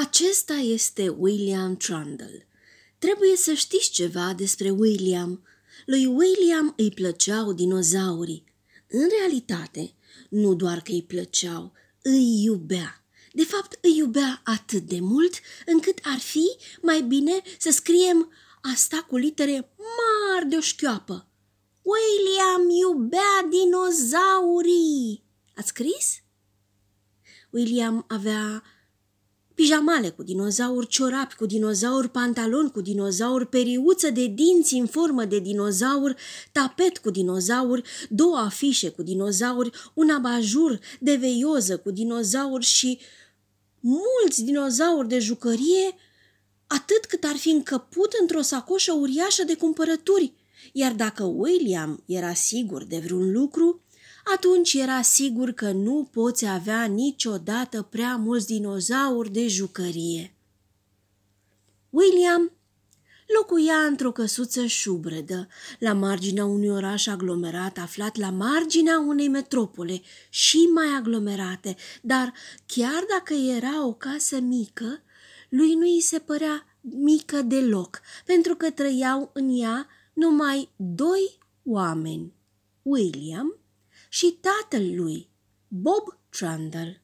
Acesta este William Trundle. Trebuie să știți ceva despre William. Lui William îi plăceau dinozaurii. În realitate, nu doar că îi plăceau, îi iubea. De fapt, îi iubea atât de mult încât ar fi mai bine să scriem asta cu litere mari de o șchioapă. William iubea dinozaurii. Ați scris? William avea pijamale cu dinozauri, ciorapi cu dinozauri, pantaloni cu dinozauri, periuță de dinți în formă de dinozauri, tapet cu dinozauri, două afișe cu dinozauri, un abajur de veioză cu dinozauri și mulți dinozauri de jucărie, atât cât ar fi încăput într-o sacoșă uriașă de cumpărături. Iar dacă William era sigur de vreun lucru, atunci era sigur că nu poți avea niciodată prea mulți dinozauri de jucărie. William locuia într-o căsuță șubredă, la marginea unui oraș aglomerat aflat la marginea unei metropole și mai aglomerate, dar chiar dacă era o casă mică, lui nu i se părea mică deloc, pentru că trăiau în ea numai doi oameni, William și tatăl lui, Bob Trundle.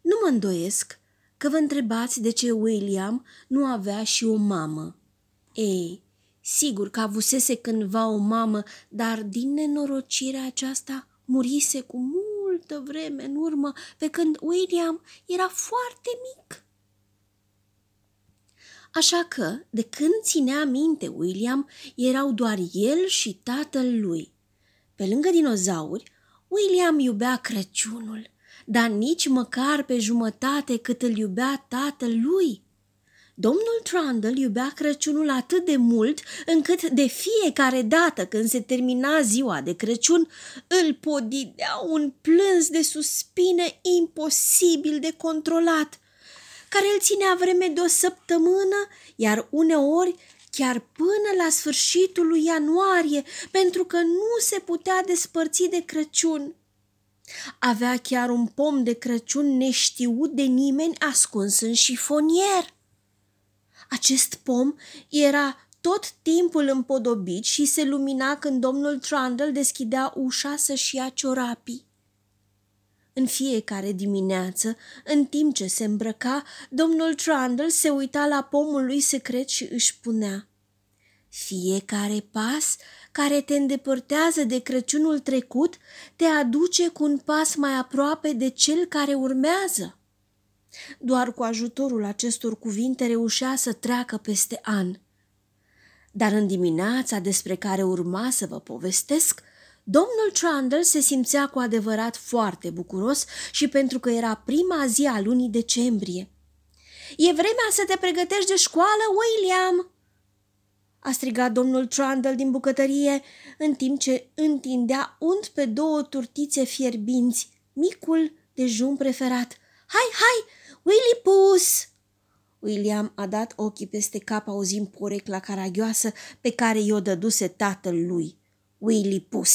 Nu mă îndoiesc că vă întrebați de ce William nu avea și o mamă. Ei, sigur că avusese cândva o mamă, dar din nenorocirea aceasta murise cu multă vreme în urmă, pe când William era foarte mic. Așa că, de când ținea minte William, erau doar el și tatăl lui. Pe lângă dinozauri, William iubea Crăciunul, dar nici măcar pe jumătate cât îl iubea tatăl lui. Domnul Trundle iubea Crăciunul atât de mult încât de fiecare dată când se termina ziua de Crăciun, îl podidea un plâns de suspine imposibil de controlat, care îl ținea vreme de o săptămână, iar uneori chiar până la sfârșitul lui ianuarie, pentru că nu se putea despărți de Crăciun. Avea chiar un pom de Crăciun neștiut de nimeni ascuns în șifonier. Acest pom era tot timpul împodobit și se lumina când domnul Trundle deschidea ușa să-și ia ciorapii. În fiecare dimineață, în timp ce se îmbrăca, domnul Trundle se uita la pomul lui secret și își punea: fiecare pas care te îndepărtează de Crăciunul trecut te aduce cu un pas mai aproape de cel care urmează. Doar cu ajutorul acestor cuvinte reușea să treacă peste an. Dar în dimineața despre care urma să vă povestesc, domnul Trundle se simțea cu adevărat foarte bucuros și pentru că era prima zi a lunii decembrie. "E vremea să te pregătești de școală, William!" a strigat domnul Trundle din bucătărie, în timp ce întindea unt pe două turtițe fierbinți, micul dejun preferat. Hai, Willy Pus!" William a dat ochii peste cap auzind porecla caragioasă pe care i-o dăduse tatăl lui. Willy Pus.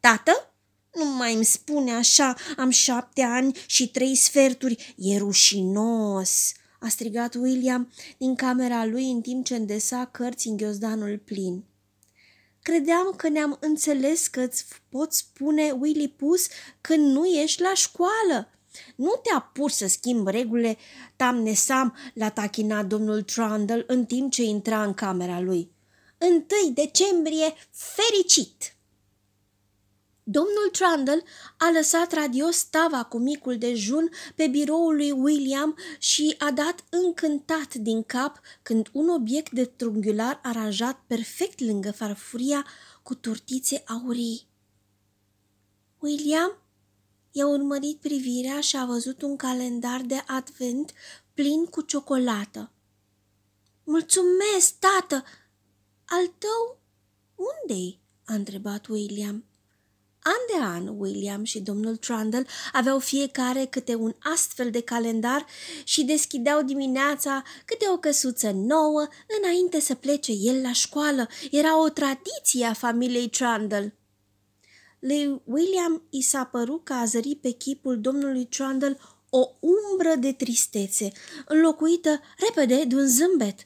"Tată, nu mai îmi spune așa, am 7 ani și 3 sferturi, e rușinos!" a strigat William din camera lui în timp ce îndesa cărți în ghiozdanul plin. "Credeam că ne-am înțeles că îți pot spune Willy Pus când nu ești la școală. Nu te apuci să schimbi regulile, Tamnesam," l-a tachinat domnul Trundle în timp ce intra în camera lui. 1 decembrie fericit!" Domnul Trundle a lăsat radios tava cu micul dejun pe biroul lui William și a dat încântat din cap când un obiect de triunghiular aranjat perfect lângă farfuria cu turtițe aurii. William i-a urmărit privirea și a văzut un calendar de advent plin cu ciocolată. "Mulțumesc, tată! Al tău unde-i?" a întrebat William. An de an, William și domnul Trundle aveau fiecare câte un astfel de calendar și deschideau dimineața câte o căsuță nouă înainte să plece el la școală. Era o tradiție a familiei Trundle. Lui William i s-a părut că a zărit pe chipul domnului Trundle o umbră de tristețe, înlocuită repede de un zâmbet.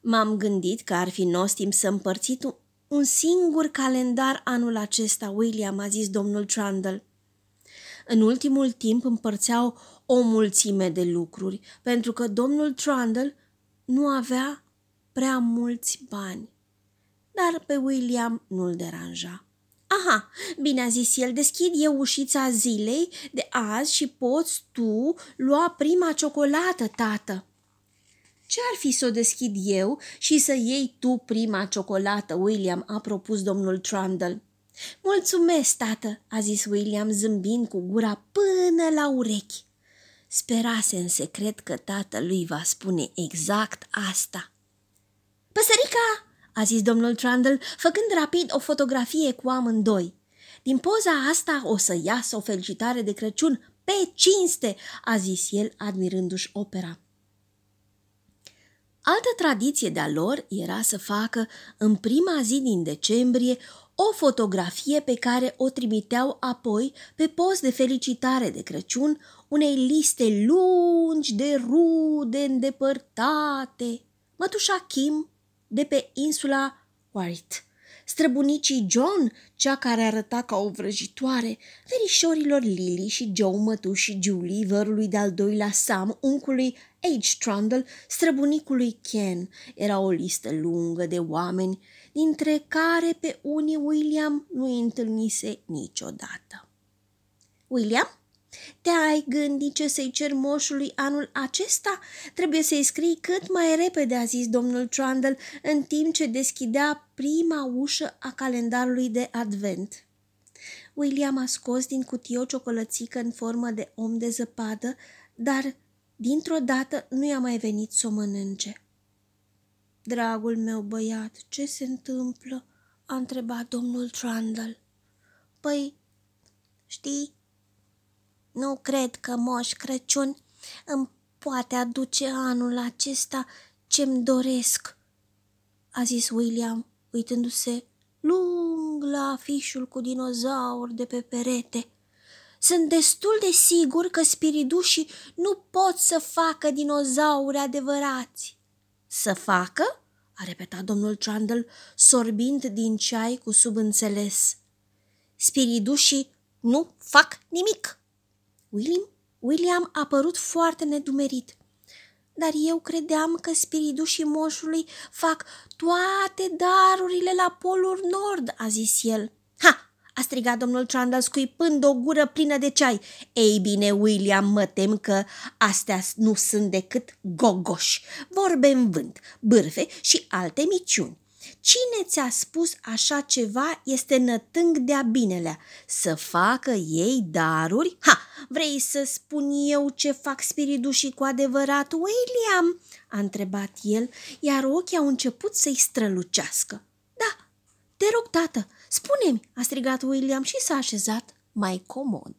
M-am gândit că ar fi nostim să împărțim un singur calendar anul acesta, William, a zis domnul Trundle. În ultimul timp împărțeau o mulțime de lucruri, pentru că domnul Trundle nu avea prea mulți bani. Dar pe William nu-l deranja. Aha, bine, a zis el, deschid eu ușița zilei de azi și poți tu lua prima ciocolată, tată. Ce ar fi să o deschid eu și să iei tu prima ciocolată, William, a propus domnul Trundle. Mulțumesc, tată, a zis William zâmbind cu gura până la urechi. Sperase în secret că tatălui va spune exact asta. Păsărica! A zis domnul Trundle, făcând rapid o fotografie cu amândoi. Din poza asta o să iasă o felicitare de Crăciun pe cinste, a zis el, admirându-și opera. Altă tradiție de-a lor era să facă în prima zi din decembrie o fotografie pe care o trimiteau apoi pe post de felicitare de Crăciun unei liste lungi de rude îndepărtate. Mătușa Kim, de pe insula White, străbunicii John, cea care arăta ca o vrăjitoare, verișorilor Lily și Joe, mătușii Julie, vărului de-al doilea Sam, uncului H. Trundle, străbunicului Ken. Era o listă lungă de oameni, dintre care pe unii William nu-i întâlnise niciodată. William, te-ai gândit ce să-i cer moșului anul acesta? Trebuie să-i scrii cât mai repede, a zis domnul Trundle, în timp ce deschidea prima ușă a calendarului de advent. William a scos din cutie o ciocolățică în formă de om de zăpadă, dar dintr-o dată nu i-a mai venit să o mănânce. Dragul meu băiat, ce se întâmplă? A întrebat domnul Trundle. Păi, știi, nu cred că Moș Crăciun îmi poate aduce anul acesta ce-mi doresc, a zis William, uitându-se lung la afișul cu dinozauri de pe perete. Sunt destul de sigur că spiridușii nu pot să facă dinozauri adevărați. Să facă? A repetat domnul Trundle, sorbind din ceai cu subînțeles. Spiridușii nu fac nimic. William a părut foarte nedumerit. Dar eu credeam că spiridușii moșului fac toate darurile la polul nord, a zis el. Ha! A strigat domnul Trundle scuipând o gură plină de ceai. Ei bine, William, mă tem că astea nu sunt decât gogoși, vorbe în vânt, bârfe și alte miciuni. Cine ți-a spus așa ceva este nătâng de-a binelea. Să facă ei daruri? Ha! Vrei să spun eu ce fac spiridușii cu adevărat, William? A întrebat el, iar ochii au început să-i strălucească. Da, te rog, tată, spune-mi, a strigat William și s-a așezat mai comod.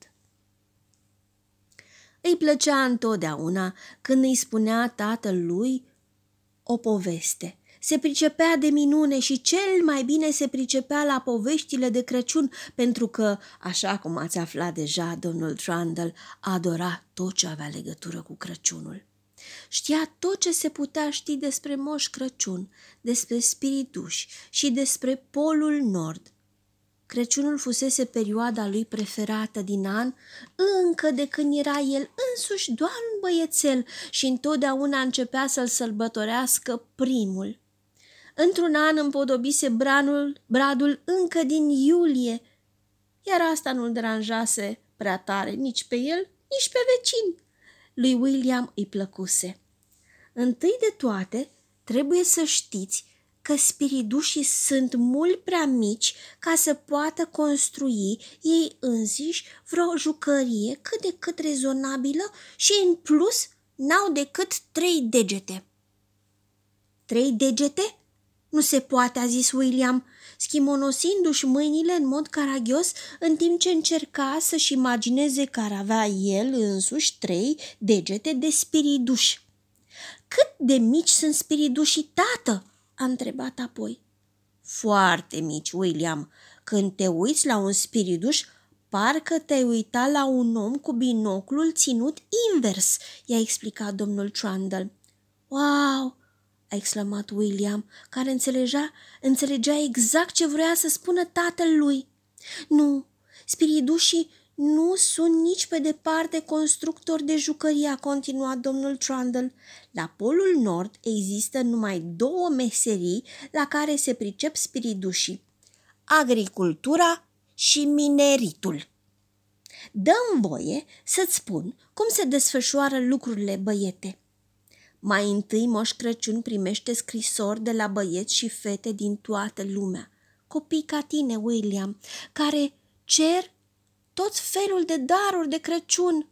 Îi plăcea întotdeauna când îi spunea tatălui o poveste. Se pricepea de minune și cel mai bine se pricepea la poveștile de Crăciun, pentru că, așa cum ați aflat deja, domnul Trundle adora tot ce avea legătură cu Crăciunul. Știa tot ce se putea ști despre Moș Crăciun, despre spirituși și despre Polul Nord. Crăciunul fusese perioada lui preferată din an, încă de când era el însuși doar un băiețel și întotdeauna începea să-l sărbătorească primul. Într-un an împodobise bradul încă din iulie, iar asta nu-l deranjase prea tare nici pe el, nici pe vecini. Lui William îi plăcuse. Întâi de toate, trebuie să știți că spiridușii sunt mult prea mici ca să poată construi ei înșiși vreo jucărie cât de cât rezonabilă și, în plus, n-au decât 3 degete. 3 degete? Nu se poate, a zis William, schimonosindu-și mâinile în mod caragios, în timp ce încerca să-și imagineze că ar avea el însuși 3 degete de spiriduși. Cât de mici sunt spiridușii, tată? A întrebat apoi. Foarte mici, William. Când te uiți la un spiriduș, Parcă te-ai uitat la un om cu binoclul ținut invers," i-a explicat domnul Trundle. Wow!" a exclamat William, care înțelegea exact ce vroia să spună tatăl lui. Nu, spiridușii nu sunt nici pe departe constructori de jucării," a continuat domnul Trundle. La Polul Nord există numai două meserii la care se pricep spiridușii: agricultura și mineritul. Dă-mi voie să-ți spun cum se desfășoară lucrurile, băiete. Mai întâi Moș Crăciun primește scrisori de la băieți și fete din toată lumea, copii ca tine, William, care cer tot felul de daruri de Crăciun.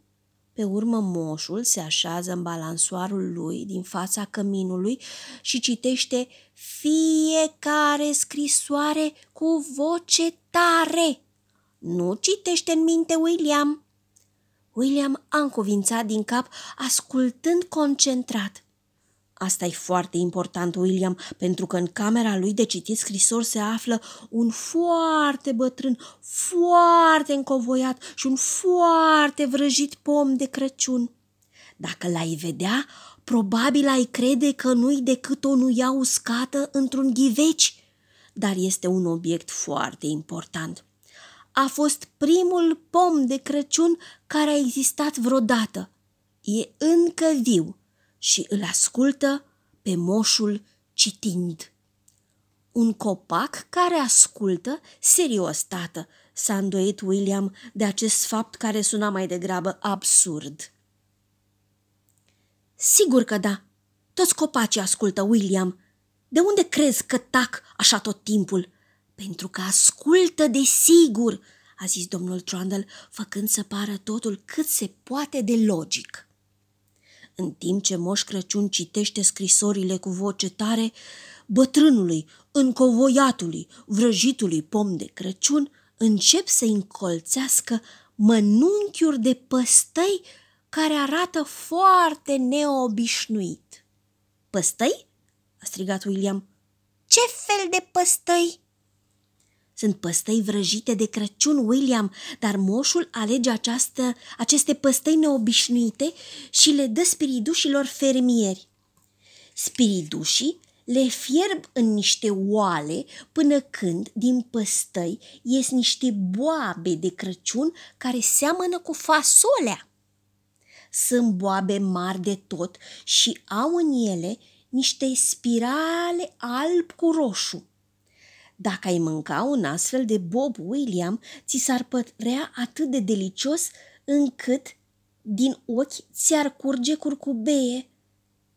Pe urmă moșul se așează în balansoarul lui din fața căminului și citește fiecare scrisoare cu voce tare. Nu citește în minte, William. William a încuvințat din cap, ascultând concentrat. Asta e foarte important, William, pentru că în camera lui de citit scrisori se află un foarte bătrân, foarte încovoiat și un foarte vrăjit pom de Crăciun. Dacă l-ai vedea, probabil ai crede că nu-i decât o nuia uscată într-un ghiveci, dar este un obiect foarte important. A fost primul pom de Crăciun care a existat vreodată. E încă viu și îl ascultă pe moșul citind. Un copac care ascultă, serios, tată, s-a îndoit William de acest fapt care suna mai degrabă absurd. Sigur că da, toți copacii ascultă, William. De unde crezi că tac așa tot timpul? Pentru că ascultă de sigur, a zis domnul Trundle, făcând să pară totul cât se poate de logic. În timp ce Moș Crăciun citește scrisorile cu voce tare, bătrânului, încovoiatului, vrăjitului pom de Crăciun încep să încolțească mănunchiuri de păstăi care arată foarte neobișnuit. Păstăi? A strigat William. Ce fel de păstăi? Sunt păstăi vrăjite de Crăciun, William, dar moșul alege aceste păstăi neobișnuite și le dă spiridușilor fermieri. Spiridușii le fierb în niște oale până când, din păstăi, ies niște boabe de Crăciun care seamănă cu fasolea. Sunt boabe mari de tot și au în ele niște spirale alb cu roșu. Dacă ai mânca un astfel de bob, William, ți s-ar părea atât de delicios încât din ochi ți-ar curge curcubeie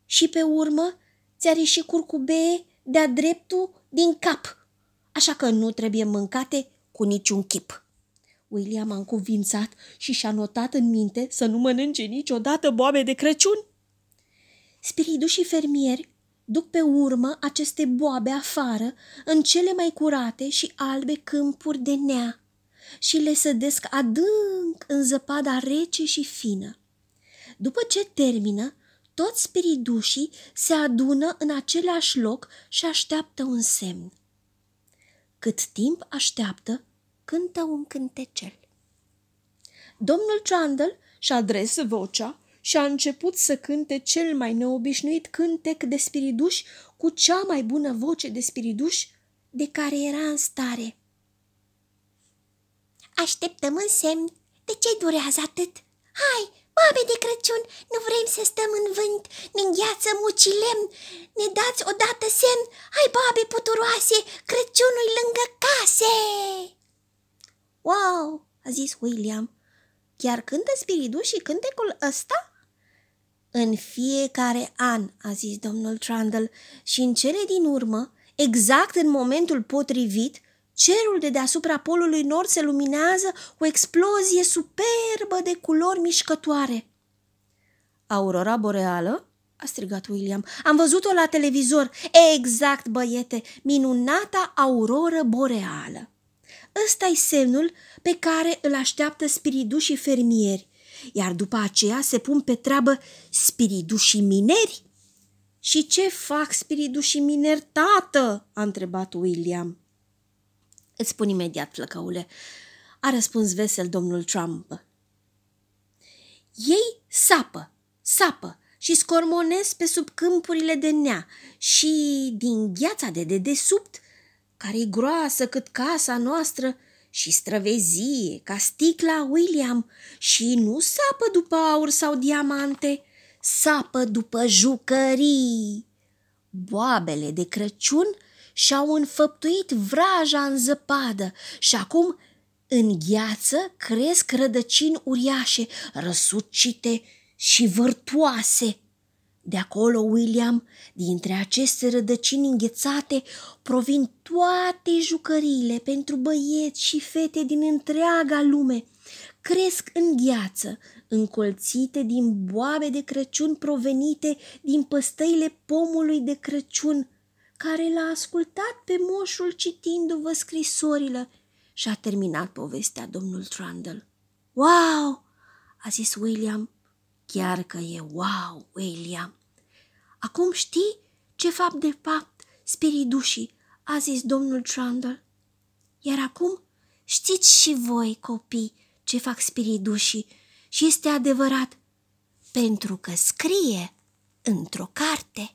și pe urmă ți-ar ieși curcubeie de-a dreptul din cap, așa că nu trebuie mâncate cu niciun chip. William a încuvințat și și-a notat în minte să nu mănânce niciodată boabe de Crăciun. Spiridușii fermieri duc pe urmă aceste boabe afară în cele mai curate și albe câmpuri de nea și le sădesc adânc în zăpada rece și fină. După ce termină, toți spiridușii se adună în același loc și așteaptă un semn. Cât timp așteaptă, cântă un cântecel. Domnul Trundle și-a adresat vocea și a început să cânte cel mai neobișnuit cântec de spiriduși cu cea mai bună voce de spiriduși de care era în stare. Așteptăm un semn. De ce durează atât? Hai, boabe de Crăciun, nu vrem să stăm în vânt, ne îngheață mucilem, ne dați odată semn. Hai, boabe puturoase, Crăciunul lângă case! Wow, a zis William. Chiar cântă spiridușii cântecul ăsta? În fiecare an, a zis domnul Trundle, și în cele din urmă, exact în momentul potrivit, cerul de deasupra Polului Nord se luminează cu explozie superbă de culori mișcătoare. Aurora boreală? A strigat William. Am văzut-o la televizor. Exact, băiete, minunata auroră boreală. Ăsta-i semnul pe care îl așteaptă spiridușii fermieri, iar după aceea se pun pe treabă spiridușii mineri. Și ce fac spiridușii mineri, tată? A întrebat William. Îți spun imediat, flăcăule. a răspuns vesel domnul Trump. Ei sapă și scormonesc pe sub câmpurile de nea și din gheața de dedesubt, care-i groasă cât casa noastră și străvezie ca sticla William, și nu sapă după aur sau diamante, sapă după jucării. Boabele de Crăciun și-au înfăptuit vraja în zăpadă și acum în gheață cresc rădăcini uriașe, răsucite și vârtoase. De acolo, William, dintre aceste rădăcini înghețate, provin toate jucăriile pentru băieți și fete din întreaga lume. Cresc în gheață, încolțite din boabe de Crăciun provenite din păstăile pomului de Crăciun, care l-a ascultat pe moșul citindu-vă scrisorile. Și-a terminat povestea domnul Trundle. Wow! A zis William. Chiar că e wow, William! Acum știi ce fapt spiridușii, a zis domnul Trundle. Iar acum știți și voi, copii, ce fac spiridușii și este adevărat, pentru că scrie într-o carte.